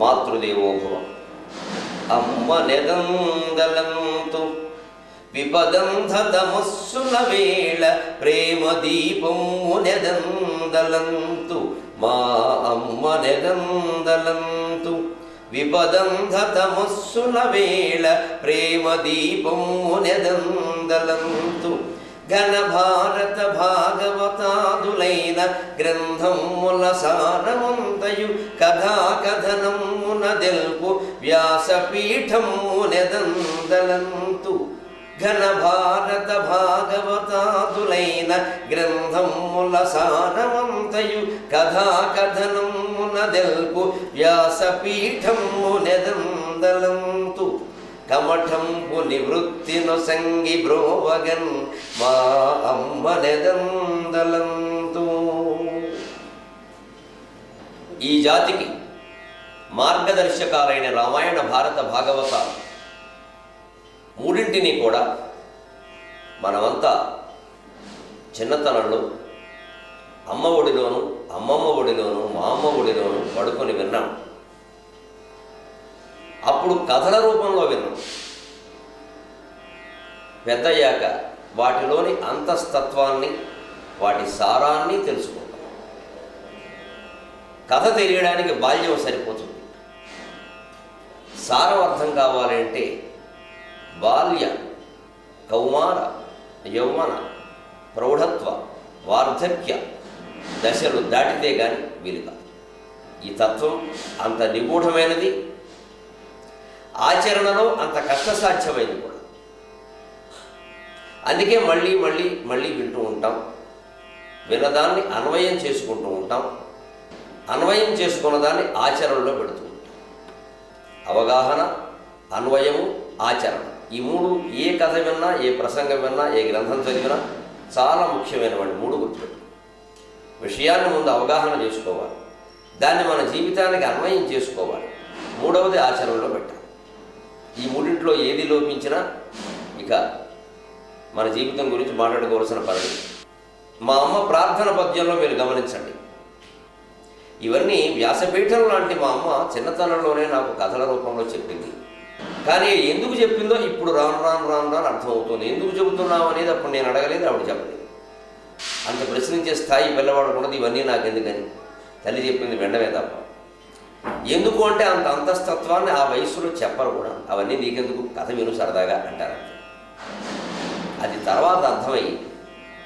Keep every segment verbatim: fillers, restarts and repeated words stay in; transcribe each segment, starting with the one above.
మాతృదేవోభవ. అమ్మ నెదందలంతు విపదంధతమస్సుల వేళ ప్రేమ దీపము నెదందలంతు. మా అమ్మ నెదందలంతు విపదంధతమస్సుల వేళ ప్రేమ దీపము నెదందలంతు. ఘన భారత భాగవతాదులైన గ్రంథముల సారమంతయు కథా కథనమున దెల్పు వ్యాసపీఠము నెదందలంతు. ఘన భారత భాగవతాదులైన గ్రంథముల సారమంతయు కథా కథనమున దెల్పు వ్యాసపీఠము నెదందలంతు. కమఠంపు నివృత్తిను సంగి బ్రోవగన్ మా అమ్మ నెదందలంతో. ఈ జాతికి మార్గదర్శకాలైన రామాయణ భారత భాగవత మూడింటిని కూడా మనమంతా చిన్నతనంలో అమ్మ ఒడిలోను అమ్మమ్మ ఒడిలోను మా అమ్మ ఒడిలోను పడుకొని విన్నాం. అప్పుడు కథల రూపంలో విన్నాం. పెద్దయ్యాక వాటిలోని అంతస్తత్వాన్ని వాటి సారాన్ని తెలుసుకుంటాం. కథ తెలియడానికి బాల్యం సరిపోతుంది. సారం అర్థం కావాలంటే బాల్య, కౌమార, యౌవన, ప్రౌఢత్వ, వార్ధక్య దశలు దాటితే కానీ వీలు కాదు. ఈ తత్వం అంత నిగూఢమైనది, ఆచరణలో అంత కష్టసాధ్యమైంది కూడా. అందుకే మళ్ళీ మళ్ళీ మళ్ళీ వింటూ ఉంటాం, విన్నదాన్ని అన్వయం చేసుకుంటూ ఉంటాం, అన్వయం చేసుకున్న దాన్ని ఆచరణలో పెడుతూ ఉంటాం. అవగాహన, అన్వయము, ఆచరణ, ఈ మూడు ఏ కథ విన్నా, ఏ ప్రసంగం విన్నా, ఏ గ్రంథం చదివినా చాలా ముఖ్యమైనటువంటి మూడు గుర్తుపెట్టు. విషయాన్ని ముందు అవగాహన చేసుకోవాలి, దాన్ని మన జీవితానికి అన్వయం చేసుకోవాలి, మూడవది ఆచరణలో పెట్టాలి. ఈ మూడింట్లో ఏది లోపించినా ఇక మన జీవితం గురించి మాట్లాడుకోవాల్సిన పని. మా అమ్మ ప్రార్థన పద్యంలో మీరు గమనించండి, ఇవన్నీ వ్యాసపీఠం లాంటి మా అమ్మ చిన్నతనంలోనే నాకు కథల రూపంలో చెప్పింది. కానీ ఎందుకు చెప్పిందో ఇప్పుడు రాను రాను రాను రాను అర్థమవుతుంది. ఎందుకు చెబుతున్నాం అనేది అప్పుడు నేను అడగలేదు, ఆవిడ చెప్పలేదు. అంత ప్రశ్నించే స్థాయి పిల్లవాడకూడదు, ఇవన్నీ నాకు ఎందుకని తల్లి చెప్పింది వెంటనే తప్ప. ఎందుకు అంటే అంత అంతస్తత్వాన్ని ఆ వయసులో చెప్పరు కూడా. అవన్నీ నీకెందుకు, కథ విను సరదాగా అంటారు. అది తర్వాత అర్థమై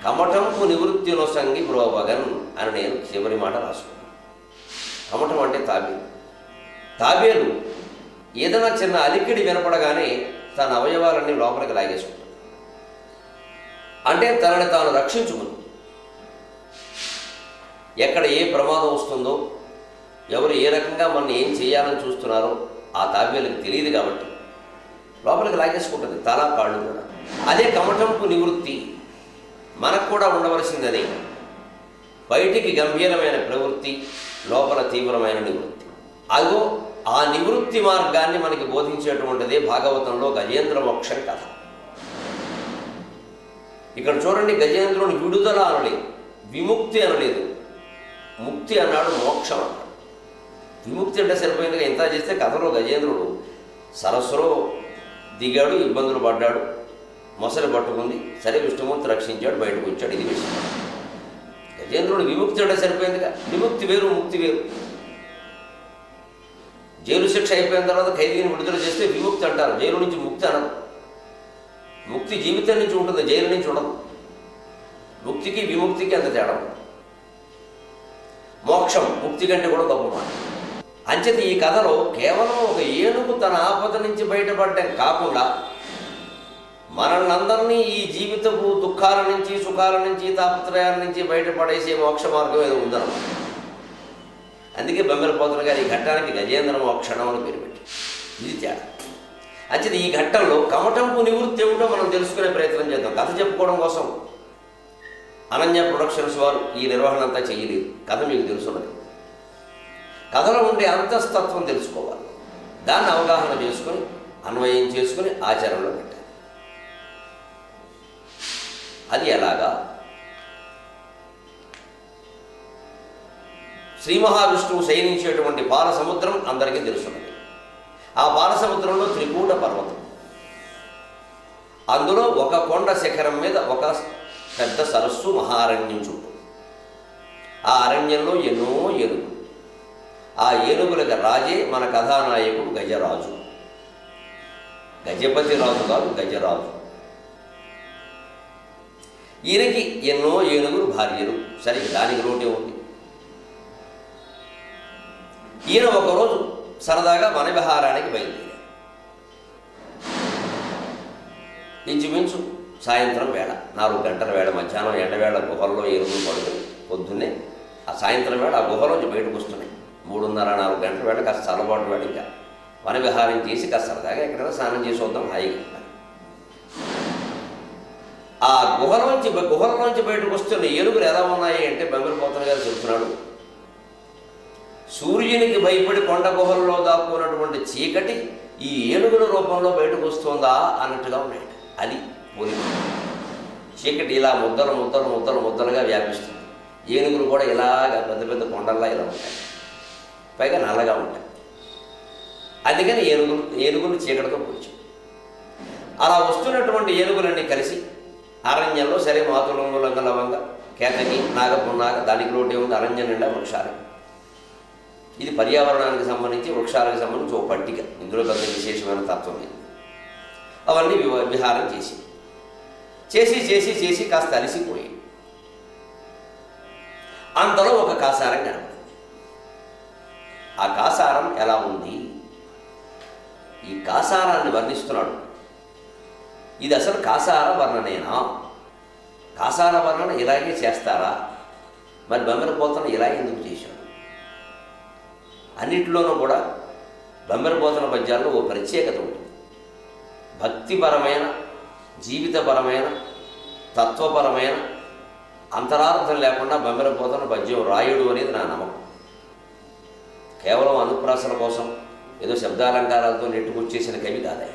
కమఠంపు నివృత్తిలో సంగి బ్రోవగన్ అని నేను చివరి మాట రాసుకున్నాను. కమఠం అంటే తాబేలు. తాబేలు ఏదైనా చిన్న అలికిడి వినపడగానే తన అవయవాలన్నీ లోపలికి లాగేసుకుంటుంది, అంటే తనని తాను రక్షించుకుంది. ఎక్కడ ఏ ప్రమాదం వస్తుందో, ఎవరు ఏ రకంగా మనం ఏం చేయాలని చూస్తున్నారో ఆ తాబేలకు తెలియదు కాబట్టి లోపలికి లాగేసుకుంటుంది తలా కాళ్ళు కూడా. అదే కమఠంపు నివృత్తి మనకు కూడా ఉండవలసిందనే, బయటికి గంభీరమైన ప్రవృత్తి, లోపల తీవ్రమైన నివృత్తి. అదో ఆ నివృత్తి మార్గాన్ని మనకి బోధించేటువంటిదే భాగవతంలో గజేంద్ర మోక్షం కథ. ఇక్కడ చూడండి, గజేంద్రుని విడుదల అనలేదు, విముక్తి అనలేదు, ముక్తి అన్నాడు, మోక్షం అన్నాడు. విముక్తి అంటే సరిపోయిందిగా. ఇంత చేస్తే కథలో గజేంద్రుడు సరస్సులో దిగాడు, ఇబ్బందులు పడ్డాడు, మొసలు పట్టుకుంది, సరే విష్ణుమూర్తి రక్షించాడు, బయటకు వచ్చాడు. ఇది విషయం. గజేంద్రుడు విముక్తి అంటే సరిపోయిందిగా. విముక్తి వేరు, ముక్తి వేరు. జైలు శిక్ష అయిపోయిన తర్వాత ఖైదీని విడుదల చేస్తే విముక్తి అంటారు, జైలు నుంచి ముక్తి అనదు. ముక్తి జీవితం నుంచి ఉంటుంది, జైలు నుంచి ఉండదు. ముక్తికి విముక్తికి అంత తేడా. మోక్షం ముక్తి కంటే కూడా గొప్ప మాట. అంచేత ఈ కథలో కేవలం ఒక ఏనుగు తన ఆపద నుంచి బయటపడటం కాకుండా మనల్ని అందరినీ ఈ జీవితపు దుఃఖాల నుంచి, సుఖాల నుంచి, తాపత్రయాల నుంచి బయటపడేసే మోక్ష మార్గం ఏదో ఉందన్నమాట. అందుకే బెంబరపోతుల గారు ఈ ఘట్టానికి గజేంద్ర మోక్షణం అని పేరు పెట్టి ఇది తేడా. అంచేత ఈ ఘట్టంలో కమటంపు నివృత్తి ఏమిటో మనం తెలుసుకునే ప్రయత్నం చేద్దాం. కథ చెప్పుకోవడం కోసం అనన్య ప్రొడక్షన్స్ వారు ఈ నిర్వహణ అంతా చేయలేదు. కథ మీకు తెలుసున్నది. కథలో ఉండే అంతస్తత్వం తెలుసుకోవాలి, దాన్ని అవగాహన చేసుకొని అన్వయం చేసుకుని ఆచరణలో పెట్టాలి. అది ఎలాగా? శ్రీ మహావిష్ణువు శయనించేటువంటి పాలసముద్రం అందరికీ తెలుసున్నది. ఆ పాలసముద్రంలో త్రికూట పర్వతం, అందులో ఒక కొండ శిఖరం మీద ఒక పెద్ద సరస్సు, మహారణ్యం చుట్టూ. ఆ అరణ్యంలో ఎన్నో ఏనుగులు, ఆ ఏనుగులకు రాజే మన కథానాయకుడు గజరాజు, గజపతి రాజు కాదు గజరాజు. ఈయనకి ఎన్నో ఏనుగులు భార్యలు. సరే, దానికి లోటే ఉంది. ఈయన ఒకరోజు సరదాగా వనవిహారానికి బయలుదేరాడు. ఇంచుమించు సాయంత్రం వేళ, నాలుగు గంటల వేళ, మధ్యాహ్నం ఎండవేళ గుహల్లో ఏనుగులు పడుతుంది. పొద్దున్నే ఆ సాయంత్రం వేళ ఆ గుహలోంచి బయటకు వస్తున్నాయి. మూడున్నర నాలుగు గంటల వేళ కాస్త చల్లబాటు వేళ, ఇంకా వనవిహారం చేసి కాస్త సరదాగా ఎక్కడైనా స్నానం చేసి వద్దాం హాయిగా. ఆ గుహలోంచి గుహల్లోంచి బయటకు వస్తున్న ఏనుగులు ఎలా ఉన్నాయి అంటే బెంగళూరు గారు చెప్తున్నాడు, సూర్యునికి భయపడి కొండ గుహల్లో దాక్కున్నటువంటి చీకటి ఈ ఏనుగుల రూపంలో బయటకు వస్తుందా అన్నట్టుగా ఉన్నాయట. అది పోలిక. చీకటి ఇలా ముద్దలు ముద్దలు ముద్దలు ముద్దలుగా వ్యాపిస్తుంది. ఏనుగులు కూడా ఇలాగ పెద్ద పెద్ద కొండల్లా ఇలా ఉంటాయి, పైగా నల్లగా ఉంటాయి. అందుకని ఏనుగులు ఏనుగులు చీకటితో పోవచ్చు. అలా వస్తున్నటువంటి ఏనుగులన్నీ కలిసి అరణ్యంలో సరే మాతులంగు లంగ లవంగ కేతకి నాగపున్నాగ, దానికి రోడ్డే ఉంది. అరణ్యం నిండా వృక్షాలు. ఇది పర్యావరణానికి సంబంధించి, వృక్షాలకు సంబంధించి ఓ పట్టిక. ఇందులో పెద్ద విశేషమైన తత్వం లేదు. అవన్నీ విహారం చేసి చేసి చేసి చేసి కాస్త అలిసిపోయి అంతలో ఒక కాసారం కనబడింది. ఆ కాసారం ఎలా ఉంది? ఈ కాసారాన్ని వర్ణిస్తున్నాడు. ఇది అసలు కాసార వర్ణనేనా? కాసార వర్ణన ఇలాగే చేస్తారా? మరి బెంబర పోతన ఇలా ఎందుకు చేశాడు? అన్నిటిలోనూ కూడా బెంబర పోతన పద్యాల్లో ఓ ప్రత్యేకత ఉంటుంది. భక్తిపరమైన, జీవితపరమైన, తత్వపరమైన అంతరార్థం లేకుండా బెంబర పోతన పద్యం రాయుడు అనేది నా నమ్మకం. కేవలం అనుప్రాసన కోసం ఏదో శబ్దాలంకారాలతో నెట్టుకొచ్చేసిన కవి కాదా.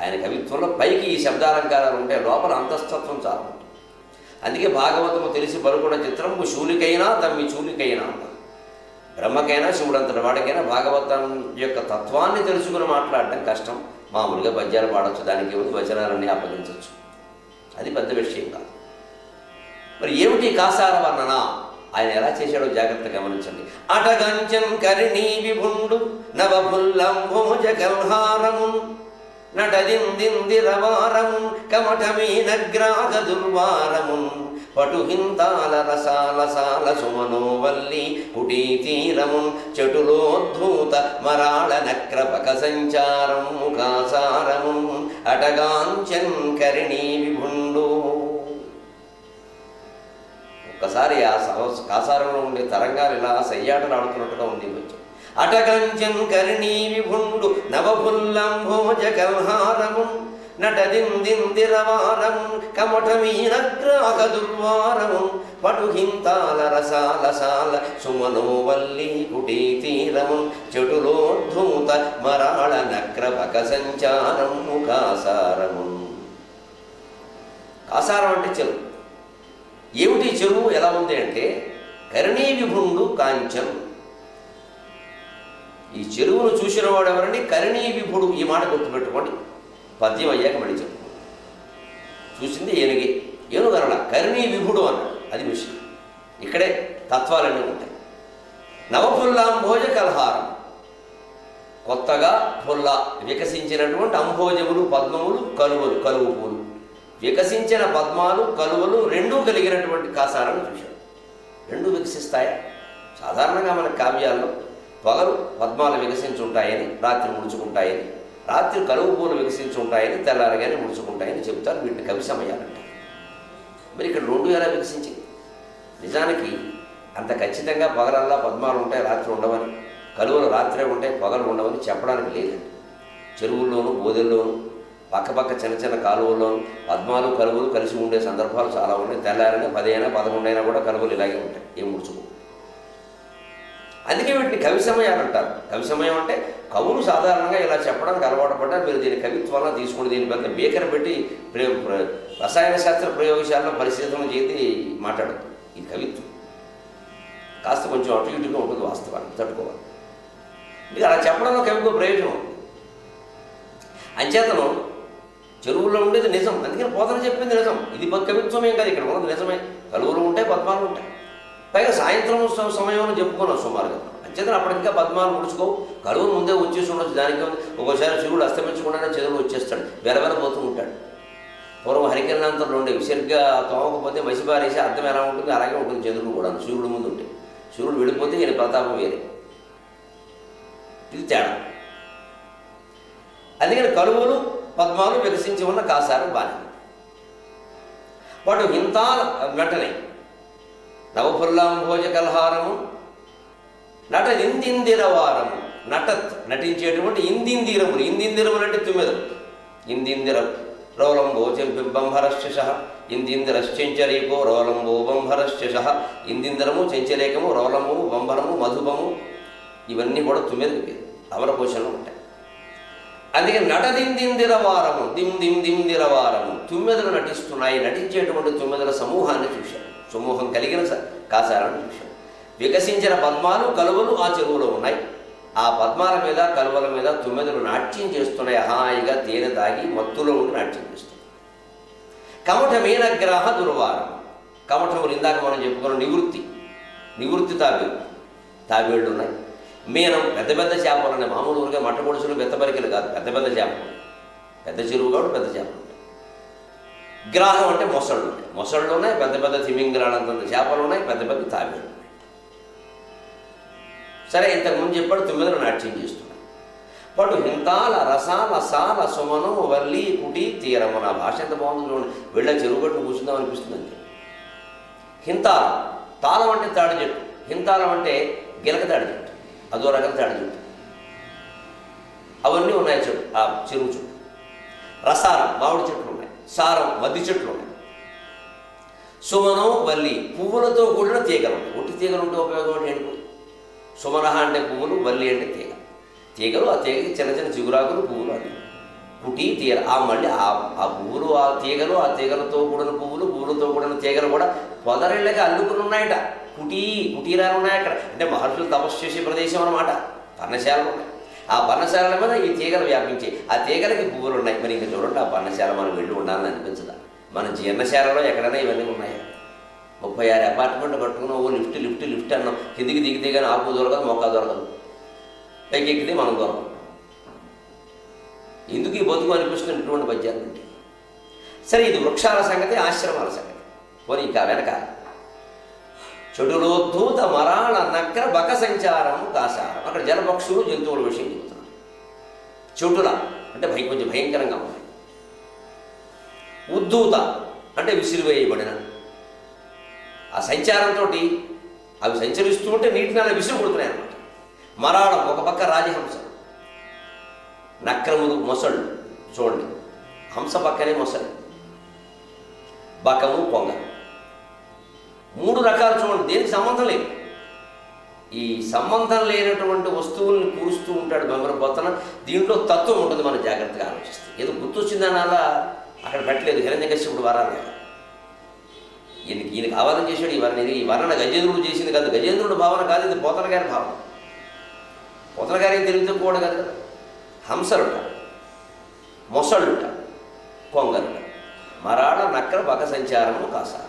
ఆయన కవిత్వంలో పైకి ఈ శబ్దాలంకారాలు ఉంటాయి, లోపల అంతస్తత్వం చాలా ఉంటుంది. అందుకే భాగవతము తెలిసి పలుకున్న చిత్రము శూలికైనా తమ్మి చూలికైనా, బ్రహ్మకైనా శివుడంతటి వాడికైనా భాగవతం యొక్క తత్వాన్ని తెలుసుకుని మాట్లాడటం కష్టం. మామూలుగా పద్యాలు పాడవచ్చు, దానికి ఏమిటి వచనాలన్నీ ఆపదించవచ్చు, అది పెద్ద విషయం కాదు. మరి ఏమిటి కాసార వర్ణన? ఆయన ఎలా చేశాడో జాగ్రత్త గమనించండి. అటగంచం కరిణీ విభుండు నవభుల్లంభుము జగల్హారము నటదిందిరవారము కమఠమీన గ్రాహ దుర్వారము పటుహింతాల రసాల సాల సుమనోవల్లి కుటీతీరము చటులోద్ధూత మరాళ నక్రపక సంచారము కాసారము అటగాంచన్ కరిణీ విభుండు. ఒక్కసారి ఆ కాసారంలో ఉండే తరంగాలు ఇలా సయ్యాటలు ఆడుతున్నట్టుగా ఉంది. అటకంచం కరిణీ విభుండు నవపుల్లంభోజగంహారము నటదిందిరవారము కమఠమీనగ్రాహ దుర్వారము పటుహింతాల రసాల సాల సుమనోవల్లి కుటీతీరము చటులోద్ధూత మరాళ నక్రపక సంచారము కాసారము. కాసారం అంటే చెరువు. ఏమిటి చెరువు? ఎలా ఉంది అంటే కరిణీ విభుండు కాంచం. ఈ చెరువును చూసిన వాడు ఎవరండి? కరిణీ విభుడు. ఈ మాట గుర్తుపెట్టుకోండి, పద్యం అయ్యాక మళ్ళీ చెప్పుకో. చూసింది ఏనుగే, ఏనుగరణ కరిణీ విభుడు అన్నాడు. అది విషయం. ఇక్కడే తత్వాలన్నీ ఉంటాయి. నవపుల్లాంభోజ కలహారం, కొత్తగా పుల్ల వికసించినటువంటి అంభోజములు, పద్మములు, కలువలు, కలువు పూలు, వికసించిన పద్మాలు కలువలు రెండూ కలిగినటువంటి కాసారాన్ని చూశాడు. రెండూ వికసిస్తాయి. సాధారణంగా మన కావ్యాల్లో పగలు పద్మాలు వికసించుంటాయని, రాత్రి ముడుచుకుంటాయని, రాత్రి కలువు పూలు వికసించుంటాయని, తెల్లారగానే ముడుచుకుంటాయని చెప్తారు. వీటిని కవి సమయాలంటారు. మరి ఇక్కడ రెండు ఎలా వికసించింది? నిజానికి అంత ఖచ్చితంగా పగలల్లా పద్మాలు ఉంటాయి, రాత్రి ఉండవని, కలువలు రాత్రే ఉంటాయి, పగలు ఉండవని చెప్పడానికి లేదండి. చెరువుల్లోనూ, బోధల్లోనూ, పక్కపక్క చిన్న చిన్న కాలువల్లోనూ పద్మాలు కలువులు కలిసి ఉండే సందర్భాలు చాలా ఉన్నాయి. తెల్లారైనా, పది అయినా, పదకొండు అయినా కూడా కలువులు ఇలాగే ఉంటాయి, ఏం ముడుచుకో. అందుకే వీటిని కవి సమయాలు అంటారు. కవి సమయం అంటే కవులు సాధారణంగా ఇలా చెప్పడానికి అలవాటు పడ్డారు. మీరు దీని కవిత్వాలను తీసుకుని దీని పెద్ద బీకర పెట్టి రసాయన శాస్త్ర ప్రయోగశాలలో పరిశీలన చేసి మాట్లాడదు. ఈ కవిత్వం కాస్త కొంచెం అటు ఇటుగా ఉంటుంది వాస్తవాన్ని తట్టుకోవాలి. ఇది అలా చెప్పడంలో కవికో ప్రయోజనం ఉంది. అంచేతను చెరువుల్లో ఉండేది నిజం, అందుకని పోతన చెప్పింది నిజం. ఇది కవిత్వమేం కాదు, ఇక్కడ ఉన్నది నిజమే. కలువులు ఉంటాయి, పద్మాలు ఉంటాయి. పైగా సాయంత్రం సమయంలో చెప్పుకున్నాం సుమారుగా. అంచేతను అప్పటికింకా పద్మాలు ముడుచుకోవు, కలువులు ముందే వచ్చేసి ఉండొచ్చు. దానికి ఒక్కోసారి శివుడు అస్తమించకుండానే చెరువులు వచ్చేస్తాడు, వెలవెలబోతూ ఉంటాడు. పూర్వం హరికిరణాంతరం ఉండేవి, సరిగ్గా తోమకపోతే మసిబారేసి అర్థం ఎలా ఉంటుంది అలాగే ఉంటుంది చంద్రుడు కూడా. సూర్యుడు ముందు ఉంటే సూర్యుడు వెళ్ళిపోతే ఈయన ప్రతాపం వేరే, ఇది తేడా. అందుకని కలువులు పద్మాలు వికసించి ఉన్న కాసారం బాణి వాడు ఇంత నటనే నవఫుల్లాంభోజ కల్హారము నట ఇందిందిరవారము నటత్ నటించేటువంటి ఇందిందిరములు. ఇందిందిరములు అంటే తుమ్మెదలు. ఇందిందిరము రోలంబో చెంపింబంహరశిష ఇందిందిరశ్చంచరీపో రోలంబో బంహరశిష. ఇందిందరము చెంచరేకము రోలంబము బంభరము మధుబము ఇవన్నీ కూడా తుమ్మెదకు పేరు, అవరకోశంలో ఉంటాయి. అందుకే నటదిందిందిరవారము దిం దిం దిందిరవారము తుమ్మెదలు నటిస్తున్నాయి. నటించేటువంటి తుమ్మెదల సమూహాన్ని చూశాం, సమూహం కలిగిన కాసారాన్ని చూశాం. వికసించిన పద్మాలు కలువలు ఆ చెరువులో ఉన్నాయి. ఆ పద్మాల మీద కలువల మీద తుమ్మెదలు నాట్యం చేస్తున్నాయి, హాయిగా తేనె తాగి మత్తులో ఉండి నాట్యం చేస్తున్నాయి. కమఠ మీనగ్రాహ దుర్వారం. కమఠములు ఇందాక మనం చెప్పుకున్న నివృత్తి, నివృత్తి తాబేళ్ళు, తాబేళ్ళు ఉన్నాయి. మీనం పెద్ద పెద్ద చేపలు ఉన్నాయి, మామూలుగా మట్టపొడుసులు బెత్తపరికలు కాదు, పెద్ద పెద్ద చేపలు, పెద్ద చెరువు కాబట్టి పెద్ద చేపలు ఉంటాయి. గ్రాహం అంటే మొసళ్ళు ఉన్నాయి, మొసళ్ళు ఉన్నాయి, పెద్ద పెద్ద తిమింగలాడంత చేపలు ఉన్నాయి, పెద్ద పెద్ద తాబేళ్ళు. సరే, ఇంతకుముందు చెప్పాడు తుమ్మెదలు నాట్యం చేస్తున్నాడు. పాటు హింతాల రసాల సాల సుమను వల్లి కుటి తీరము. నా భాష ఎంత బాగుందో, వెళ్ళ చెరువు గట్టు కూర్చుందాం అనిపిస్తుంది అంతే. హింతాల తాళం అంటే తాడి చెట్టు, హింతాలం అంటే గిలక తాడి చెట్టు, అదో రకం తాడి చెట్టు. అవన్నీ ఉన్నాయి చెట్టు, ఆ చెరువు చెట్టు. రసాలం మామిడి చెట్లు ఉన్నాయి, సారం మద్ది చెట్లు ఉన్నాయి. సుమను వల్లి పువ్వులతో కూడిన తీగలు ఉన్నాయి. ఒట్టి తీగలు ఉంటే ఉపయోగం ఏంటి? సుమనహ అంటే పువ్వులు, వల్లి అంటే తీగ, తీగలు. ఆ తీగకి చిన్న చిన్న చిగురాకులు పువ్వులు అవి కుటి తీగ. ఆ మళ్ళీ ఆ ఆ పువ్వులు, ఆ తీగలు, ఆ తీగలతో కూడిన పువ్వులు, పువ్వులతో కూడిన తీగలు కూడా పొదరిళ్ళకి అల్లుకుని ఉన్నాయట. కుటీ కుటీరాలు ఉన్నాయి అక్కడ, అంటే మహర్షులు తపస్సు చేసే ప్రదేశం అనమాట. పర్ణశాలలు ఉన్నాయి, ఆ పర్ణశాలల మీద ఈ తీగలు వ్యాపించి ఆ తీగలకి పువ్వులు ఉన్నాయి. మరి ఇంకా చూడండి, ఆ పర్ణశాల మనం వెళ్ళి ఉండాలని అనిపించదా? మన జీర్ణశాలలో ఎక్కడైనా ఇవన్నీ ఉన్నాయా? ముప్పై ఆరు అపార్ట్మెంట్ కట్టుకున్నాం, ఓ లిఫ్ట్ లిఫ్ట్ లిఫ్ట్ అన్నాం, కిందికి దిగితే కానీ ఆకు దొరకదు, మొక్క దొరకదు, పైకి ఎక్కితే మనం దొరకదు. ఎందుకు ఈ బతుకు అనిపిస్తున్నటువంటి పద్యాలు అంటే? సరే, ఇది వృక్షాల సంగతి, ఆశ్రమాల సంగతి. పోనీ ఇంకా వెనకాల చెడులోద్ధూత మరాళ నక్కర బక సంచారము కాసారం. అక్కడ జలపక్షులు జంతువుల విషయం చెబుతున్నాం. చెడుల అంటే భయం, కొంచెం భయంకరంగా ఉన్నాయి. ఉద్ధూత అంటే విసిరివేయబడిన, ఆ సంచారంతో అవి సంచరిస్తూ ఉంటే నీటిని అలా విసురు కొడుతున్నాయి అన్నమాట. మరాళం ఒక పక్క రాజహంస, నక్రములు మొసళ్ళు. చూడండి, హంస పక్కనే మొసళ్ళు, బకము, కొంగ, మూడు రకాలు. చూడండి, దేనికి సంబంధం లేదు. ఈ సంబంధం లేనటువంటి వస్తువుల్ని కూరుస్తూ ఉంటాడు బెమరపోతన. దీంట్లో తత్వం ఉంటుంది, మనం జాగ్రత్తగా ఆలోచిస్తే. ఏదో గుర్తొచ్చిందని అలా అక్కడ పెట్టలేదు. హిరణ్యకశ్యపుడు వరాలు కదా, ఈయన ఈయన కావాలని చేశాడు. ఈ వర్ణ ఈ వర్ణన గజేంద్రుడు చేసింది కాదు, గజేంద్రుడు భావన కాదు, ఇది పోతన గారి భావన. పోతన గారి ఏం తెలివితో కూడా కదా. హంసలుట, మొసళ్ళుట, కొంగలుట, మరాళ నక్కర బక సంచారము కాసా.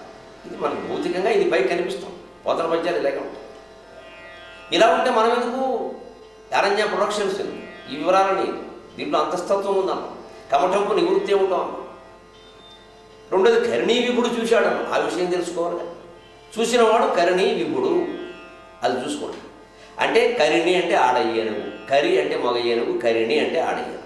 ఇది మనకు భౌతికంగా ఇది పైకి కనిపిస్తాం. పోతన పద్యాలు ఇలాగే ఉంటాయి. ఇలా ఉంటే మనం ఎందుకు అరణ్య ప్రొడక్షన్స్ ఎందుకు ఈ వివరాలని? దీంట్లో అంతస్తత్వం ఉందన్న, కమఠంపు నివృత్తి ఉంటాం. రెండోది కరిణీ విభుడు చూశాడు, ఆ విషయం తెలుసుకోవాలి. చూసిన వాడు కరిణీ విభుడు, అది చూసుకోండి. అంటే కరిణి అంటే ఆడ ఏనుగు, కరి అంటే మగ ఏనుగు, కరిణి అంటే ఆడ ఏనుగు.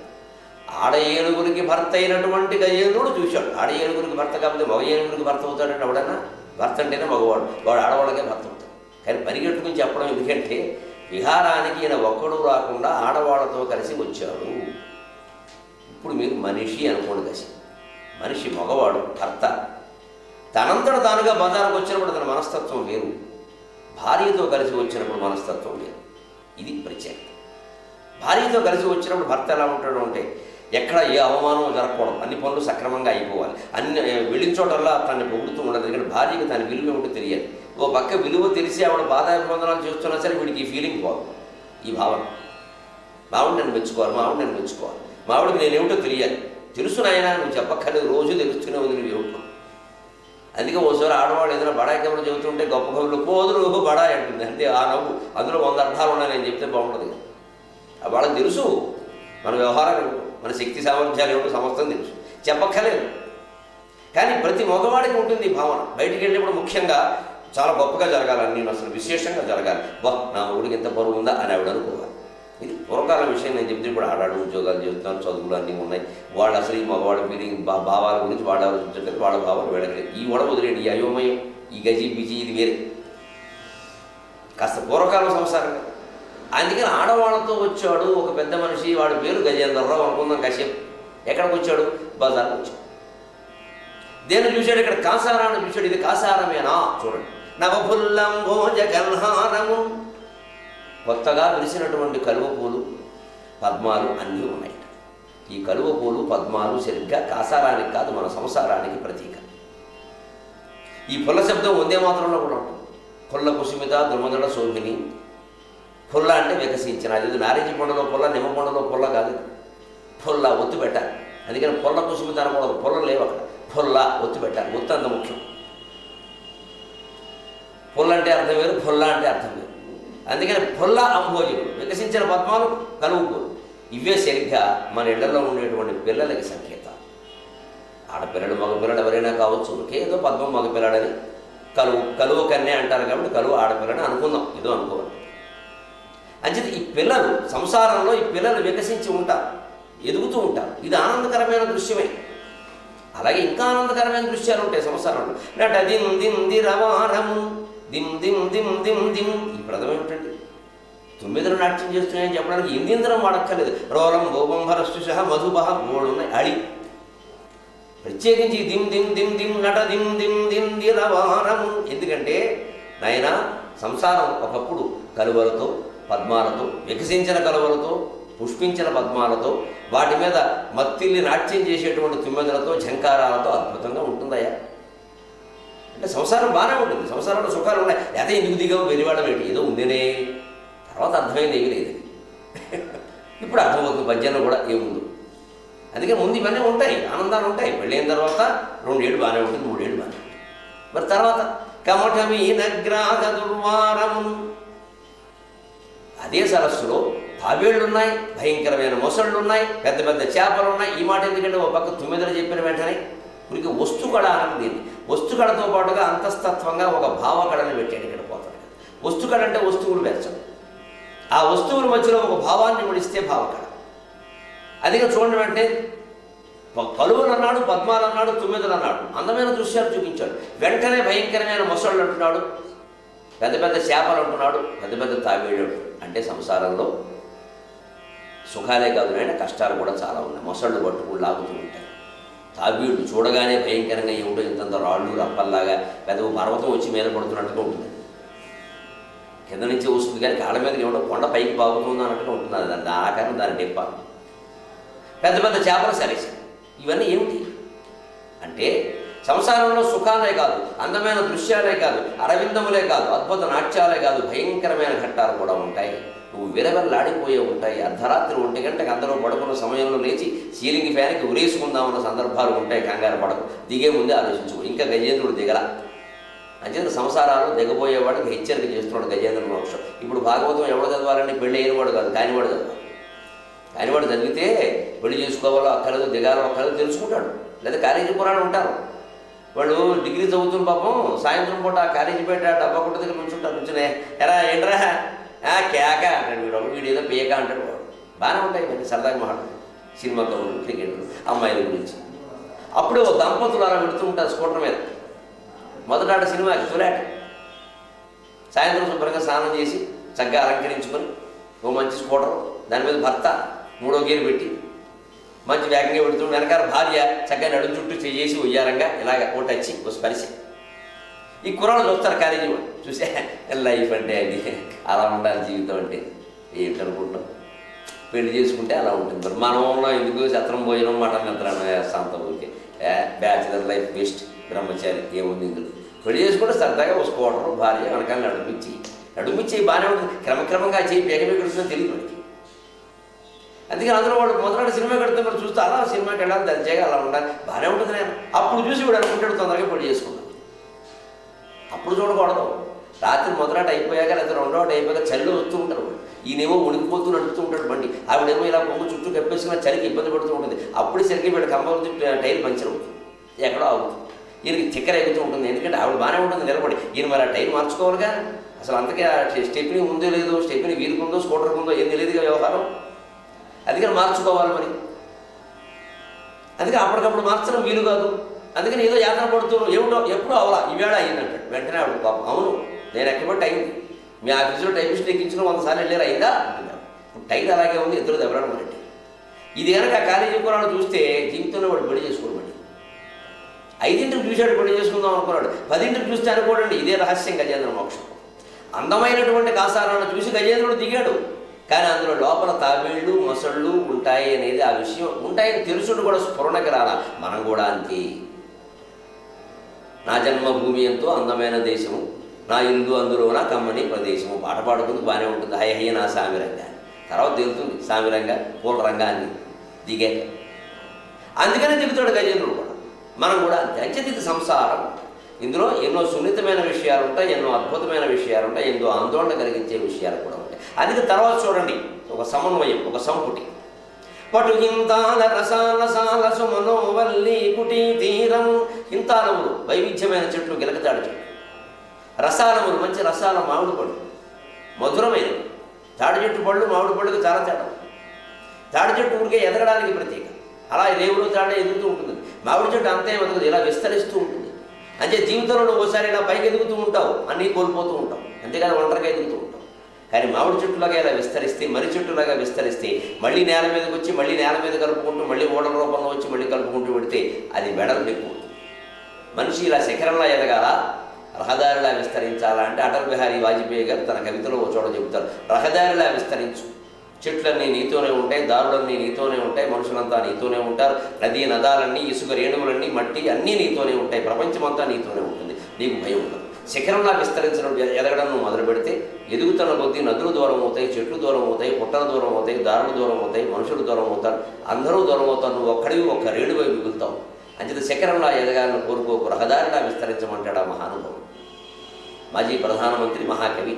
ఆడ ఏనుగులకి భర్త అయినటువంటి గజేంద్రుడు చూశాడు. ఆడ ఏనుగులకి భర్త కాకపోతే మగ ఏనుగులకి భర్త అవుతాడంటే ఎవడన్నా? భర్త అంటేనే మగవాడు, వాడు ఆడవాళ్ళకే భర్త అవుతాడు. కానీ పరిగెట్టుకుని చెప్పడం, ఎందుకంటే విహారానికి ఈయన ఒక్కడు రాకుండా ఆడవాళ్ళతో కలిసి వచ్చాడు. ఇప్పుడు మీరు మనిషి అనుకోండి, కలిసి మనిషి మగవాడు భర్త. తనంతట తానుగా బజారుకు వచ్చినప్పుడు తన మనస్తత్వం వేరు, భార్యతో కలిసి వచ్చినప్పుడు మనస్తత్వం వేరు. ఇది ప్రత్యేకత. భార్యతో కలిసి వచ్చినప్పుడు భర్త ఎలా ఉంటాడు అంటే ఎక్కడ ఏ అవమానం జరగకూడదు, అన్ని పనులు సక్రమంగా అయిపోవాలి, అన్ని వెళ్ళిన చోటల్లా తనని పొగుడుతూ ఉండదు. ఎందుకంటే భార్యకి తన విలువ ఏమిటో తెలియాలి, ఓ పక్క విలువ తెలిసి ఆవిడ బాధాభిబంధనాలు చేస్తున్నా సరే వీడికి ఈ ఫీలింగ్ బాగుంది, ఈ భావన. మావిడ నన్ను మెచ్చుకోవాలి, మావిడ నన్ను మెచ్చుకోవాలి, మావిడికి నేనేమిటో తెలియాలి. తెలుసు నాయన, నువ్వు చెప్పక్కర్లేదు, రోజు తెలుస్తూనే ఉంది నువ్వు ఏమిటో. అందుకే ఓసారి ఆడవాళ్ళు ఏదైనా బడాయి కబుర్లు చెబుతుంటే గొప్ప కబుర్లు కోదులు బడాయి అంటుంది. అంతే, ఆ నవ్వు అందులో వంద అర్థాలు ఉన్నాయి నేను చెప్తే బాగుంటుంది కదా. ఆ వాళ్ళకి తెలుసు మన వ్యవహారాలు, మన శక్తి సామర్థ్యాలు ఏమిటో సమస్తం తెలుసు, చెప్పక్కర్లేదు. కానీ ప్రతి మగవాడికి ఉంటుంది భావన, బయటికి వెళ్ళినప్పుడు ముఖ్యంగా చాలా గొప్పగా జరగాలని, నేను అసలు విశేషంగా జరగాలి, బా నా ఊరికి ఎంత బరువు ఉందా అని ఆవిడ అనుకోవాలి. ఇది పూర్వకాల విషయం నేను చెప్తే. ఇప్పుడు ఆడాడు ఉద్యోగాలు చేస్తున్నాను, చదువులు అన్నీ ఉన్నాయి. వాళ్ళు అసలు ఈ మగవాళ్ళ ఫీలింగ్ బా భావాల గురించి వాళ్ళు ఆలోచించలేదు, వాళ్ళ భావాలు వెళ్ళలేదు. ఈ వడ వదిలేడు, ఈ అయోమయం, ఈ గజీ బిజీ, ఇది వేరే కాస్త పూర్వకాలం సంసారం. అందుకని ఆడవాళ్ళతో వచ్చాడు ఒక పెద్ద మనిషి, వాడి పేరు గజేంద్రరావు అనుకుందాం, కశ్యప్. ఎక్కడికి వచ్చాడు? బజార్కి వచ్చాడు. దేన్ని చూశాడు? ఇక్కడ కాసారాన్ని చూశాడు. ఇది కాసారమేనా? చూడండి, నవపుల్లం భోజ గల్హారము, కొత్తగా విరిసినటువంటి కలువ పూలు పద్మాలు అన్నీ ఉన్నాయి. ఈ కలువ పూలు పద్మాలు సరిగ్గా కాసారానికి కాదు, మన సంసారానికి ప్రతీక. ఈ పుల్ల శబ్దం వందే మాత్రంలో కూడా ఉంటుంది. పుల్ల కుసుమిత దుర్మదల శోభిని. పుల్ల అంటే వికసించిన, అది నారింజ పండులో పుల్ల, నిమ్మ పండులో పుల్ల కాదు, పుల్ల ఒత్తు పెట్టాలి. అందుకని పుల్ల కుసుమిత అనకూడదు, పుల్ల లేవు అక్కడ, పుల్ల ఒత్తు పెట్టాలి. ఒత్తు అంత ముఖ్యం. పుల్ల అంటే అర్థం వేరు, పుల్ల అంటే అర్థం వేరు. అందుకని పుల్ల అంభోజులు, వికసించిన పద్మాలు, కలువుకోలు, ఇవే సరిగ్గా మన ఇళ్లలో ఉండేటువంటి పిల్లలకి సంకేతాలు. ఆడపిల్లలు మగపిల్లలు ఎవరైనా కావచ్చు, ఏదో పద్మం మగపిల్లాడని, కలువు కలువ కన్నే అంటారు కాబట్టి కలువ ఆడపిల్లని అనుకుందాం, ఏదో అనుకోవాలి. అంచేత ఈ పిల్లలు సంసారంలో ఈ పిల్లలు వికసించి ఉంటారు, ఎదుగుతూ ఉంటారు. ఇది ఆనందకరమైన దృశ్యమే. అలాగే ఇంకా ఆనందకరమైన దృశ్యాలు ఉంటాయి సంసారంలో. నట దిం దిం ది రవారము, దిం దిం దిం దిం దిం. ఈ ప్రథమం ఏమిటండి? తొమ్మిదిలో నాట్యం చేస్తున్నాయని చెప్పడానికి ఇందింద్రం వాడక్కర్లేదు. రోలం గోబంహరస్సుష మధుబహ, మూడు ఉన్నాయి. అడి ప్రత్యేకించి దిం దిం దిం దిం నట దిం దిం దిం ది రవారము. ఎందుకంటే నాయన సంసారం ఒకప్పుడు కలువలతో పద్మాలతో, వికసించిన కలువలతో, పుష్పించిన పద్మాలతో, వాటి మీద మత్తిల్లి నాట్యం చేసేటువంటి తుమ్మెదలతో, ఝంకారాలతో అద్భుతంగా ఉంటుందయ్యా. అంటే సంసారం బాగానే ఉంటుంది, సంసారంలో సుఖాలు ఉన్నాయి. అయితే ఎందుకు దిగా వెలివాడడం ఏంటి? ఏదో ఉందేనే, తర్వాత అర్థమైంది ఏమీ లేదు. ఇప్పుడు అర్థమవుతుంది పద్యంలో కూడా ఏముందో. అందుకే ముందు ఇవన్నీ ఉంటాయి, ఆనందాలు ఉంటాయి. వెళ్ళిన తర్వాత రెండేళ్ళు బాగానే ఉంటుంది, మూడేళ్ళు బాగానే ఉంటుంది. మరి తర్వాత కమఠమీ నగ్రాగ దుర్వారము, అదే సరస్సులో తాబేళ్లున్నాయి, భయంకరమైన మొసళ్ళున్నాయి, పెద్ద పెద్ద చేపలున్నాయి. ఈ మాట ఎందుకంటే ఒక పక్క తుమ్మెదలు చెప్పిన వెంటనే గురికి వస్తుకళ అనేది, వస్తుకళతో పాటుగా అంతస్తత్వంగా ఒక భావకళను పెట్టాడు. ఇక్కడ పోతాడు. వస్తుకళ అంటే వస్తువులు పెంచడం, ఆ వస్తువుల మధ్యలో ఒక భావాన్ని ముడిస్తే భావకళ. అదిగా చూడండి, వెంటనే కలువలు అన్నాడు, పద్మాలు అన్నాడు, తుమ్మెదలు అన్నాడు, అందమైన దృశ్యాలు చూపించాడు. వెంటనే భయంకరమైన మొసళ్ళు అంటున్నాడు, పెద్ద పెద్ద చేపలు అంటున్నాడు, పెద్ద పెద్ద తాబేళ్ళు. అంటే సంసారంలో సుఖాలే కాదు నాయన, కష్టాలు కూడా చాలా ఉన్నాయి. మొసళ్ళు పట్టుకుని లాగుతూ ఉంటాయి. తాబీళ్ళు చూడగానే భయంకరంగా ఏమిటో, ఇంతంత రాళ్ళు రప్పల్లాగా, పెద్ద పర్వతం వచ్చి మీద పడుతున్నట్టుగా ఉంటుంది. కింద నుంచి వస్తుంది కానీ కాళ్ళ మీదకి ఏమిటో కొండ పైకి బాగుతుంది అన్నట్టుగా ఉంటుంది. దాని దాని ఆకారం, దాని డెప్పాలు, పెద్ద పెద్ద చేపలు సరేసి. ఇవన్నీ ఏమిటి అంటే సంసారంలో సుఖాలే కాదు, అందమైన దృశ్యాలే కాదు, అరవిందములే కాదు, అద్భుత నాట్యాలే కాదు, భయంకరమైన ఘట్టాలు కూడా ఉంటాయి. నువ్వు విరవెల్లాడిపోయే ఉంటాయి. అర్ధరాత్రి ఒంటి గంటకి అందరూ పడుకున్న సమయంలో లేచి సీలింగ్ ఫ్యాన్కి ఉరేసుకుందామన్న సందర్భాలు ఉంటాయి. కంగారు పడకు, దిగే ముందే ఆలోచించు. ఇంకా గజేంద్రుడు దిగల. అంచేత సంసారాలు దిగబోయేవాడికి హెచ్చరిక చేస్తున్నాడు గజేంద్ర మోక్షం. ఇప్పుడు భాగవతం ఎవడు చదవాలని? పెళ్ళి అయినవాడు కాదు, కానివాడు చదవాలి. కానివాడు చదివితే పెళ్లి చేసుకోవాలో అక్కర్లేదు, దిగాలో అక్కర్లేదు తెలుసుకుంటాడు. లేదా కాలేజీ పురాణం ఉంటారు వాళ్ళు, డిగ్రీ చదువుతున్న పాపం సాయంత్రం పూట కాలేజీ బయట డబ్బా కొట్ట దగ్గర నుంచుంటారు. నుంచునే ఎరా ఏంట్రా కేక అంటాడు వీడు, ఒకటి వీడు ఏదో పేక అంటాడు. వాడు బాగానే ఉంటాయి మరి, సరదాగా మాట్లాడు, సినిమా కబుర్లు, క్రికెట్లు, అమ్మాయిల గురించి. అప్పుడు దంపతులు అలా పెడుతూ ఉంటారు స్కూటర్ మీద. మొదట ఆట సినిమా చూలాట, సాయంత్రం శుభ్రంగా స్నానం చేసి చక్కగా అలంకరించుకొని ఓ మంచి స్కూటర్, దాని మీద భర్త మూడో గేరు పెట్టి మంచి వేగంగా పెడుతూ, వెనకాల భార్య చక్కగా నడుము చుట్టూ చేసి ఉయ్యారంగా ఇలాగ ఓటచ్చి ఓ స్పరిశి. ఈ కుర్రాళ్ళు చూస్తారు కాలేజీ వాళ్ళు, చూసే లైఫ్ అంటే అది, అలా ఉండాలి జీవితం అంటే ఏమిటనుకుంటాం. పెళ్లి చేసుకుంటే అలా ఉంటుంది. మరి మనం ఎందుకు సత్రం భోజనం మటన్ నిద్ర వేస్తాం? అంత ఊరికే బ్యాచులర్ లైఫ్ బెస్ట్, బ్రహ్మచారి ఏముంది ఇందులో. పెళ్లి చేసుకుంటే సరదాగా ఒక స్కూటరు భార్య వెనకాల నడుమిచ్చి నడుమిచ్చి బాగానే ఉంటుంది. క్రమక్రమంగా చేయి పేగమిస్తుందని తెలియదు మనకి. అందుకని అందులో వాడు మొదలైన సినిమా కడుతున్నప్పుడు చూస్తే అలా సినిమాకి వెళ్ళాలి, దాని చేయగా అలా ఉండాలి, బాగానే ఉంటుంది. నేను అప్పుడు చూసి వీడు అనుకుంటాడు తొందరగా పెళ్లి చేసుకున్నాను. అప్పుడు చూడకూడదు. రాత్రి మొదలాట అయిపోయాక లేదా రెండో ఆట అయిపోయాక చలిలో వస్తూ ఉంటారు. ఈయనేమో ఉడికిపోతూ నడుపుతూ ఉంటాడు బండి, ఆవిడేమో ఇలా పొంగు చుట్టూ కప్పేసుకున్న చలికి ఇబ్బంది పడుతూ ఉంటుంది. అప్పుడు సరిగ్గా వీడు కంపల్సరీ టైర్ పంచర్ అవుతుంది, ఎక్కడో అవుతుంది. ఈయనకి చిక్కర ఎగుతూ ఉంటుంది, ఎందుకంటే ఆవిడ బాగానే ఉంటుంది నిలబడి. ఈయన మరి ఆ టైర్ మార్చుకోవాలిగా. అసలు అంతకే స్టెప్ని ఉందో లేదో, స్టెప్ని వీలుకు ఉందో స్కూటర్కి ఉందో ఏం తెలియదుగా వ్యవహారం. అందుకని మార్చుకోవాలి మరి. అందుకే అప్పటికప్పుడు మార్చడం వీలు కాదు. అందుకని ఏదో యాత్ర పడుతున్నాం, ఏమిటో ఎప్పుడో అవలా ఈవేళ అయిందంటాడు. వెంటనే ఆవిడ, పాపం అవును నేను ఎక్కబట్టి అయింది, మీ ఆఫీసులో టైమిస్ట్ ఎక్కించిన వంద సార్లు వెళ్ళారు అయిందా అంటున్నారు. టైం అలాగే ఉంది, ఇద్దరు దెబ్బలాడం ఒకటి. ఇది కనుక కాలేజీ కూరని చూస్తే జీవితంలో వాడు పెళ్లి చేసుకోవడం. ఐదింటికి చూశాడు పెళ్లి చేసుకుందాం అనుకున్నాడు, పదింటికి చూస్తే అనుకోడండి. ఇదే రహస్యం గజేంద్ర మోక్షం. అందమైనటువంటి కాసారాన్ని చూసి గజేంద్రుడు దిగాడు, కానీ అందులో లోపల తాబేళ్ళు మొసళ్ళు ఉంటాయి అనేది ఆ విషయం ఉంటాయని తెలుసుడు కూడా స్ఫురణకి రాల. మనం కూడా అంతే. నా జన్మభూమి ఎంతో అందమైన దేశము, నా ఇందు అందులోన కమ్మని ప్రదేశము. పాట పాడుకుంది బాగానే ఉంటుంది, హయహయ్య నా సామిరంగా. తర్వాత దిగుతుంది సామిరంగా పూల రంగాన్ని దిగాక. అందుకనే దిగుతాడు గజేంద్రుడు కూడా. మనం కూడా అంత్యతిథి సంసారం. ఇందులో ఎన్నో సున్నితమైన విషయాలు ఉంటాయి, ఎన్నో అద్భుతమైన విషయాలు ఉంటాయి, ఎన్నో ఆందోళన కలిగించే విషయాలు కూడా ఉంటాయి. అందుకే తర్వాత చూడండి ఒక సమన్వయం, ఒక సంపుటి. పటు హింతాల రసాల సాల సుమనోవల్లి కుటి తీరము. హింతాలములు వైవిధ్యమైన చెట్లు, గిలకతాడు చెట్లు. రసాలములు మంచి రసాల మామిడి పళ్ళు, మధురమైన తాడి చెట్టు పళ్ళు మామిడి పళ్ళుకి చాలా తేడా. తాడి చెట్టు ఊరికే ఎదగడానికి ప్రత్యేక, అలా రేవులో తాడే ఎదుగుతూ ఉంటుంది. మామిడి చెట్టు అంతే ఎదుగుతుంది, ఇలా విస్తరిస్తూ ఉంటుంది. అంటే జీవితంలో ఓసారి ఇలా పైకి ఎదుగుతూ ఉంటావు, అన్నీ కోల్పోతూ ఉంటావు, అంతేకాదు ఒంటరిగా ఎదుగుతూ ఉంటావు. కానీ మామిడి చెట్టులాగా ఇలా విస్తరిస్తే, మర్రి చెట్టులాగా విస్తరిస్తే, మళ్ళీ నేల మీదకి వచ్చి మళ్ళీ నేల మీద కలుపుకుంటూ మళ్ళీ ఓడల రూపంలో వచ్చి మళ్ళీ కలుపుకుంటూ పెడితే అది వెడలు ఎక్కువ. మనిషి ఇలా శిఖరంలా ఎదగాల, రహదారిలా విస్తరించాలా అంటే అటల్ బిహారీ వాజ్పేయి గారు తన కవితలో ఓ చోట చెబుతారు, రహదారిలా విస్తరించు, చెట్లన్నీ నీతోనే ఉంటాయి, దారులన్నీ నీతోనే ఉంటాయి, మనుషులంతా నీతోనే ఉంటారు, నదీ నదాలన్నీ ఇసుక రేణువులన్నీ మట్టి అన్నీ నీతోనే ఉంటాయి, ప్రపంచమంతా నీతోనే ఉంటుంది, నీకు భయం ఉండదు. శిఖరంలా విస్తరించడం ఎదగడం నువ్వు మొదలు పెడితే ఎదుగుతున్న కొద్దీ నదులు దూరం అవుతాయి, చెట్లు దూరం అవుతాయి, పుట్టలు దూరం అవుతాయి, దారులు దూరం అవుతాయి, మనుషులు దూరం అవుతారు, అందరూ దూరం అవుతారు, నువ్వు ఒక్కడివి ఒక్క రేణువై మిగులుతావు. అంచేత శిఖరంలా ఎదగాలను కోరుకోకు, రహదారిలా విస్తరించమంటాడు ఆ మహానుభావుడు, మాజీ ప్రధానమంత్రి, మహాకవి.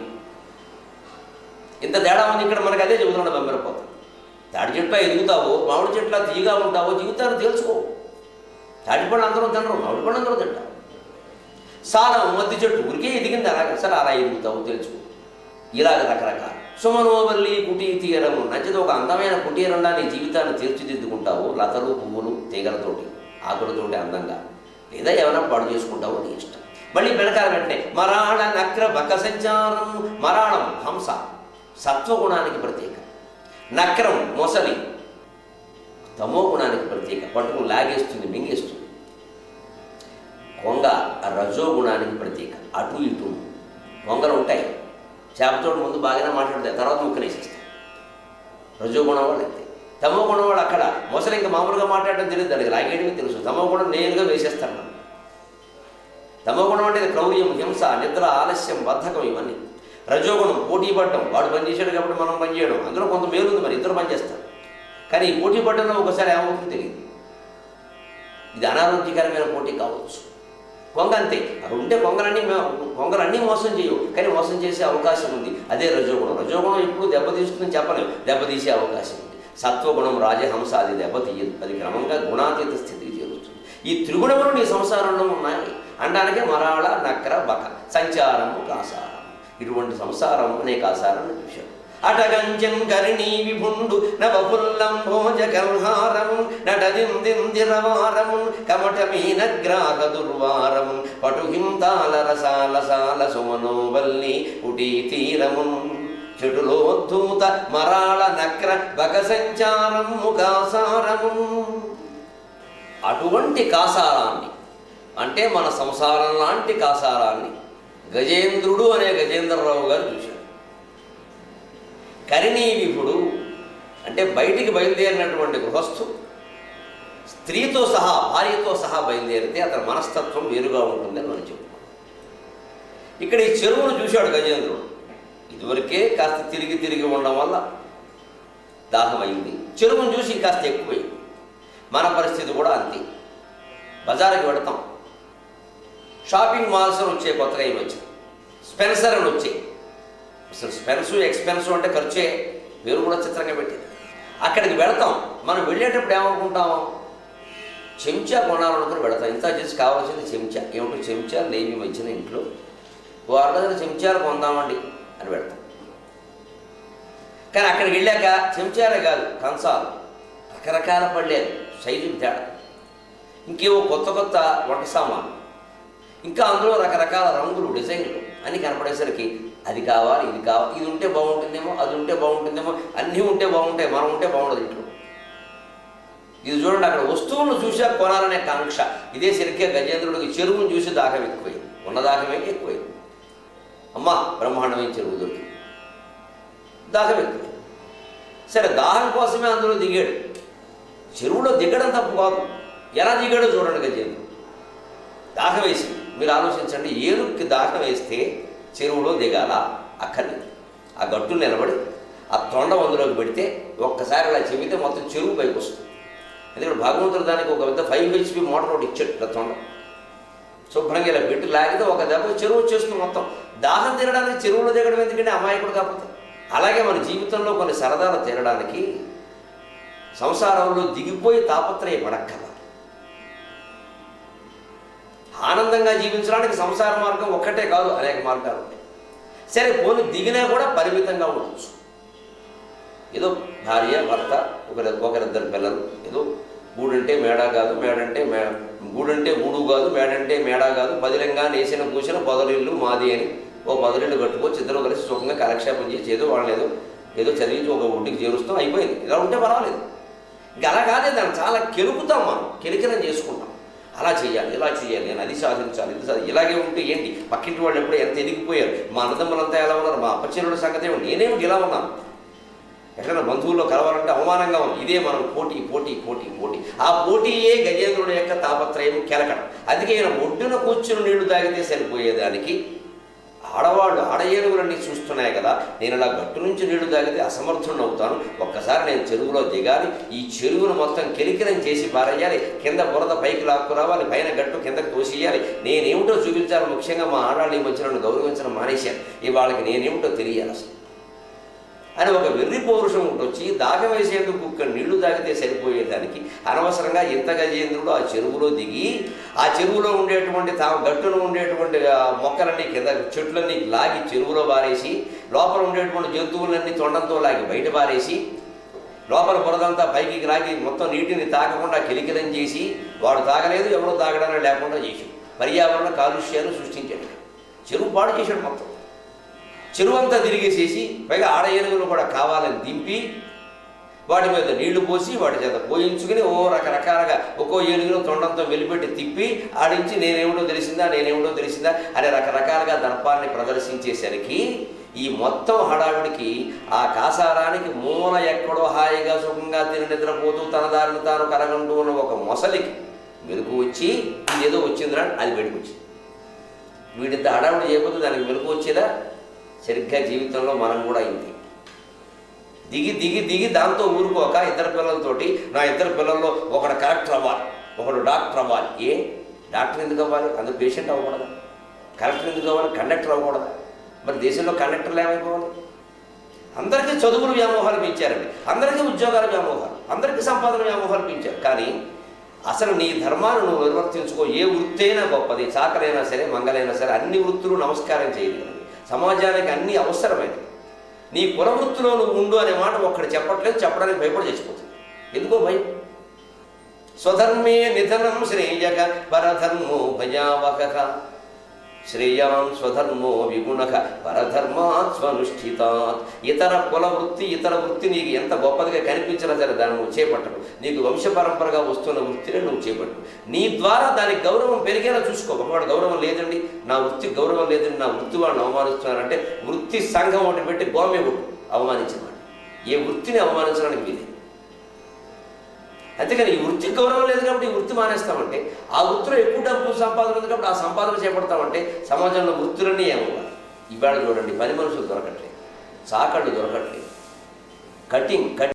ఇంత తేడా ఉంది ఇక్కడ మనకు. అదే చెబుతున్నాడు బెంబరపోత. తాడి చెట్లా ఎదుగుతావో, మామిడి చెట్లా తీయగా ఉంటావో జీవితాన్ని తెలుసుకో. తాటి పళ్ళు అందరూ తినరు, మామిడి పళ్ళు అందరూ తింటారు. సాలం మద్ది చెట్టు ఊరికే ఎదిగింది, అలాగే సరే అలా ఎదుగుతావు తెలుసుకో. ఇలాగ రకరకాల సుమనోవల్లి కుటీ తీయరము. నచ్చితే ఒక అందమైన కుటీరంలా నీ జీవితాన్ని తీర్చిదిద్దుకుంటావు, లతలు పువ్వులు తీగలతోటి ఆకులతోటి అందంగా, లేదా ఏమైనా పాడు చేసుకుంటావు నీ ఇష్టం. మళ్ళీ వెనకాల వెంటనే మరాళ నక్ర బక సంచారం. మరాళం హంస, సత్వగుణానికి ప్రత్యేక. నక్రం మొసలి, తమో గుణానికి ప్రత్యేక, పట్టుకుని లాగేస్తుంది మింగేస్తుంది. కొంగ రజో గుణానికి ప్రత్యేక, అటు ఇటు కొంగలు ఉంటాయి. చేపతోటి ముందు బాగానే మాట్లాడతాయి, తర్వాత ముక్కలేసేస్తాయి, రజో గుణం వాళ్ళు అయితే. తమో గుణం వాళ్ళు అక్కడ మొసలి ఇంకా మామూలుగా మాట్లాడడం తెలియదు, దానికి లాగేయడమే తెలుసు. తమో గుణం నేరుగా వేసేస్తాను. తమో గుణం అంటే క్రౌర్యం, హింస, నిద్ర, ఆలస్యం, బద్ధకం, ఇవన్నీ. రజోగుణం పోటీ పడటం, వాడు పనిచేశాడు కాబట్టి మనం పనిచేయడం, అందులో కొంత మేలు ఉంది, మరి ఇద్దరు పనిచేస్తారు. కానీ ఈ పోటీ పడటంలో ఒకసారి ఏమవుతుందో తెలియదు, ఇది అనారోగ్యకరమైన పోటీ కావచ్చు. కొంగ అంతే, అక్కడ ఉంటే కొంగలన్నీ కొంగలన్నీ మోసం చేయవు, కానీ మోసం చేసే అవకాశం ఉంది, అదే రజోగుణం. రజోగుణం ఎప్పుడు దెబ్బతీస్తుందని చెప్పలేము, దెబ్బతీసే అవకాశం ఉంది. సత్వగుణం రాజహంస, అది దెబ్బతీయదు, అది క్రమంగా గుణాతీత స్థితికి చేరుతుంది. ఈ త్రిగుణములు నీ సంసారంలో ఉన్నాయి అనడానికే మరాళ నక్ర బక సంచారము కాసారం. ఇటువంటి సంసారం అనే కాసారాన్ని చూశాడు. అటగంజన్ గరిణీ విభుండు నవపుల్లం భోజ గంహారం నటదిందిరవారము కమటమీనగ్రాహ దుర్వారం పటుహింతాల రసాల సాల సుమనోవల్లి ఉటీ తీరము చెటులోద్ధూత మరాళ నక్ర బక సంచారము కాసారము. అటువంటి కాసారాన్ని అంటే మన సంసారం లాంటి కాసారాన్ని గజేంద్రుడు అనే గజేంద్రరావు గారు చూశాడు. కరిణీ విపుడు అంటే బయటికి బయలుదేరినటువంటి గృహస్థు స్త్రీతో సహా, భార్యతో సహా బయలుదేరితే అతని మనస్తత్వం వేరుగా ఉంటుందని మనం చెప్పుకోవాలి. ఇక్కడ ఈ చెరువును చూశాడు గజేంద్రుడు. ఇదివరకే కాస్త తిరిగి తిరిగి ఉండడం వల్ల దాహం అయింది. చెరువును చూసి కాస్త ఎక్కువైంది. మన పరిస్థితి కూడా అంతే. బజార్కి వెడతాం, షాపింగ్ మాల్స్ అని వచ్చాయి, కొత్తగా ఏమి వచ్చాయి, స్పెన్సర్ అని వచ్చాయి. అసలు స్పెన్సు ఎక్స్పెన్సు అంటే ఖర్చే, పేరు కూడా చిత్రంగా పెట్టింది. అక్కడికి వెళతాం. మనం వెళ్ళేటప్పుడు ఏమనుకుంటాము, చెంచా కొనాలనుకుని పెడతాం. ఇంత చేసి కావాల్సింది చెంచా, ఏమిటో చెంచాలు లేవి మంచిన ఇంట్లో, ఓ అర్ధ చెంచాలు కొందామండి అని పెడతాం. కానీ అక్కడికి వెళ్ళాక చెంచాలే కాదు, కంచాలు, రకరకాల పళ్ళేది, సైజు తేడా, ఇంకేవో కొత్త కొత్త వంట సామాను, ఇంకా అందులో రకరకాల రంగులు, డిజైన్లు అన్నీ కనపడేసరికి అది కావాలి, ఇది కావాలి, ఇది ఉంటే బాగుంటుందేమో, అది ఉంటే బాగుంటుందేమో, అన్నీ ఉంటే బాగుంటాయి, మనం ఉంటే బాగుండదు ఇంట్లో. ఇది చూడండి, అక్కడ వస్తువులను చూసా కొనాలనే కాంక్ష. ఇదే సరిగ్గా గజేంద్రుడికి చెరువును చూసి దాహం ఎక్కువైంది, ఉన్న దాహమే ఎక్కువైంది. అమ్మ బ్రహ్మాండమైన చెరువు దొరికింది, దాహం ఎక్కువైంది. సరే, దాహం కోసమే అందులో దిగాడు. చెరువులో దిగడం తప్పు కాదు, ఎలా దిగాడో చూడండి గజేంద్రుడు. దాహం వేసి, మీరు ఆలోచించండి, ఏనుగుకి దాహం వేస్తే చెరువులో దిగాల అక్కర్లేదు. ఆ గట్టు నిలబడి ఆ తొండ అందులోకి పెడితే ఒక్కసారి అలా చెబితే మొత్తం చెరువు పైకి వస్తుంది. ఎందుకంటే భగవంతుడు దానికి ఒక పెద్ద ఫైవ్ హెచ్పి మోటార్ ఒకటి ఇచ్చాడు. ఇలా తొండ శుభ్రంగా ఇలా పెట్టి లాగితే ఒక దెబ్బ చెరువు వచ్చేస్తుంది మొత్తం. దాహం తినడానికి చెరువులో దిగడం ఎందుకంటే అమాయకుడు కాకపోతే. అలాగే మన జీవితంలో కొన్ని సరదాలు తినడానికి సంసారంలో దిగిపోయి తాపత్రయ పడక్కల. ఆనందంగా జీవించడానికి సంసార మార్గం ఒక్కటే కాదు, అనేక మార్గాలు ఉంటాయి. సరే, పోనీ దిగినా కూడా పరిమితంగా ఉండవచ్చు. ఏదో భార్య భర్త, ఒకరి ఒకరిద్దరు పిల్లలు, ఏదో గూడంటే మేడా కాదు, మేడంటే మే గూడంటే గూడు కాదు, మేడంటే మేడా కాదు, బదిలంగా నేసిన పూసిన పొదలిల్లు మాది అని ఓ పొదలిల్లు కట్టుకోవచ్చు. ఇద్దరు కలిసి సుఖంగా కాలక్షేపం చేసి ఏదో వాళ్ళని ఏదో ఏదో చదివించి ఒక ఒడ్డుకి చేరుస్తాం, అయిపోయింది. ఇలా ఉంటే పర్వాలేదు. ఇంకా అలా కాదే, దాన్ని చాలా కెలుపుతాం, మనం కెలికినం చేసుకుంటాం. అలా చేయాలి, ఇలా చేయాలి, నేను అది సాధించాలి, ఇది సాధి ఇలాగే ఉంటే ఏంటి, పక్కింటి వాళ్ళు ఎప్పుడు ఎంత ఎదిగిపోయారు, మా అన్నదమ్ములంతా ఎలా ఉన్నారు, మా అప్పచెల్లుడు సంగతే నేనేమిటి ఇలా ఉన్నాను, ఎక్కడైనా బంధువుల్లో కలవాలంటే అవమానంగా ఉంది. ఇదే మనం పోటీ పోటీ పోటీ పోటీ ఆ పోటీయే గజేంద్రుడి యొక్క తాపత్రయం, కెలకడం. అందుకే ఆయన ఒడ్డున కూర్చుని నీళ్లు తాగితే సరిపోయేదానికి ఆడవాళ్ళు ఆడ ఏనుగులన్నీ చూస్తున్నాయి కదా, నేను ఇలా గట్టు నుంచి నీళ్లు తాగితే అసమర్థుడిని అవుతాను, ఒక్కసారి నేను చెరువులో దిగాలి, ఈ చెరువును మొత్తం కిరికిరం చేసి పారేయాలి, కింద బురద పైకి లాక్కురావాలి, పైన గట్టు కిందకు తోసేయాలి, నేనేమిటో చూపించాలి. ముఖ్యంగా మా ఆడాళ్ళని మధ్యలో గౌరవించడం మానేశాను, ఇవాళకి నేనేమిటో తెలియాలి అసలు అని ఒక వెర్రి పౌరుషం వచ్చి దాహం వేసేందుకు కుక్క నీళ్లు తాగితే సరిపోయేదానికి అనవసరంగా ఇంత గజేంద్రుడు ఆ చెరువులో దిగి ఆ చెరువులో ఉండేటువంటి తా గట్టును ఉండేటువంటి మొక్కలన్నీ కింద చెట్లన్నీ లాగి చెరువులో బారేసి, లోపల ఉండేటువంటి జంతువులన్నీ తొండంతో లాగి బయట బారేసి, లోపల బురదంతా పైకి లాగి మొత్తం నీటిని తాగకుండా కిలికిలం చేసి, వాడు తాగలేదు, ఎవరో తాగడానికి లేకుండా చేసి పర్యావరణ కాలుష్యాన్ని సృష్టించాడు, చెరువు పాడు చేశాడు మొత్తం. చెరువంతా తిరిగేసేసి పైగా ఆడ ఏనుగులు కూడా కావాలని దింపి వాటి మీద నీళ్లు పోసి వాటి చేత పోయించుకుని ఓ రకరకాలుగా ఒక్కో ఏనుగును తొండంతో వెలిపెట్టి తిప్పి ఆడించి నేనేమిటో తెలిసిందా నేనేమిటో తెలిసిందా అనే రకరకాలుగా దర్పాన్ని ప్రదర్శించేసరికి ఈ మొత్తం హడావిడికి ఆ కాసారానికి మూల ఎక్కడో హాయిగా సుఖంగా తిని నిద్రపోతూ తన దారిని తాను కలగంటూ ఉన్న ఒక మొసలికి మెరుగు వచ్చి ఏదో వచ్చిందిరా అది బయటకొచ్చింది. వీడింత హడావిడి చేయకపోతే దానికి మెరుగు వచ్చేదా? సరిగ్గా జీవితంలో మనం కూడా అయింది. దిగి దిగి దిగి దాంతో ఊరుకోక ఇద్దరు పిల్లలతోటి నా ఇద్దరు పిల్లల్లో ఒకడు కలెక్టర్ అవ్వాలి, ఒకడు డాక్టర్ అవ్వాలి. ఏ డాక్టర్ ఎందుకు అవ్వాలి? అందరు పేషెంట్ అవ్వకూడదా? కలెక్టర్ ఎందుకు అవ్వాలి? కండక్టర్ అవ్వకూడదా? మరి దేశంలో కండక్టర్లు ఏమైపోవాలి? అందరికీ చదువులు వ్యామోహాలు పెంచారండి, అందరికీ ఉద్యోగాల వ్యామోహాలు, అందరికీ సంపాదన వ్యామోహాలు పెంచారు. కానీ అసలు నీ ధర్మాన్ని నువ్వు నిర్వర్తించుకో. ఏ వృత్తి అయినా గొప్పది, చాకరైనా సరే, మంగలైనా సరే, అన్ని వృత్తులు నమస్కారం చేయలేదు. సమాజానికి అన్నీ అవసరమైనవి. నీ కులవృత్తిలో నువ్వు ఉండు అనే మాట ఒక్కడు చెప్పట్లేదు, చెప్పడానికి భయపడి చచ్చిపోతుంది. ఎందుకో భయం. స్వధర్మే నిధనం శ్రేయక పరధర్మో భయావహ శ్రేయాం స్వధర్మో విగుణః పరధర్మాత్ స్వనుష్ఠితాత్. ఇతర కులవృత్తి, ఇతర వృత్తి నీకు ఎంత గొప్పదిగా కనిపించినా సరే దాన్ని నువ్వు చేపట్టవు. నీకు వంశ పరంపరగా వస్తున్న వృత్తిని నువ్వు చేపట్టవు. నీ ద్వారా దానికి గౌరవం పెరిగేలా చూసుకో. వాడు గౌరవం లేదండి, నా వృత్తికి గౌరవం లేదండి, నా వృత్తి వాడిని అవమానిస్తున్నారంటే వృత్తి సంఘం ఒకటి పెట్టి గోమే కొట్టు, అవమానించినవాడు. ఏ వృత్తిని అవమానించడానికి వీలే. అంతేకాని ఈ వృత్తికి గౌరవం లేదు కాబట్టి ఈ వృత్తి మానేస్తామంటే, ఆ వృత్తిలో ఎక్కువ డబ్బు సంపాదన ఉంది కాబట్టి ఆ సంపాదన చేపడతామంటే సమాజంలో వృత్తులన్నీ ఏమవ్వాలి? ఇవాళ చూడండి పని మనుషులు దొరకట్లేదు, చాకళ్ళు దొరకట్లేదు, కటింగ్ కటింగ్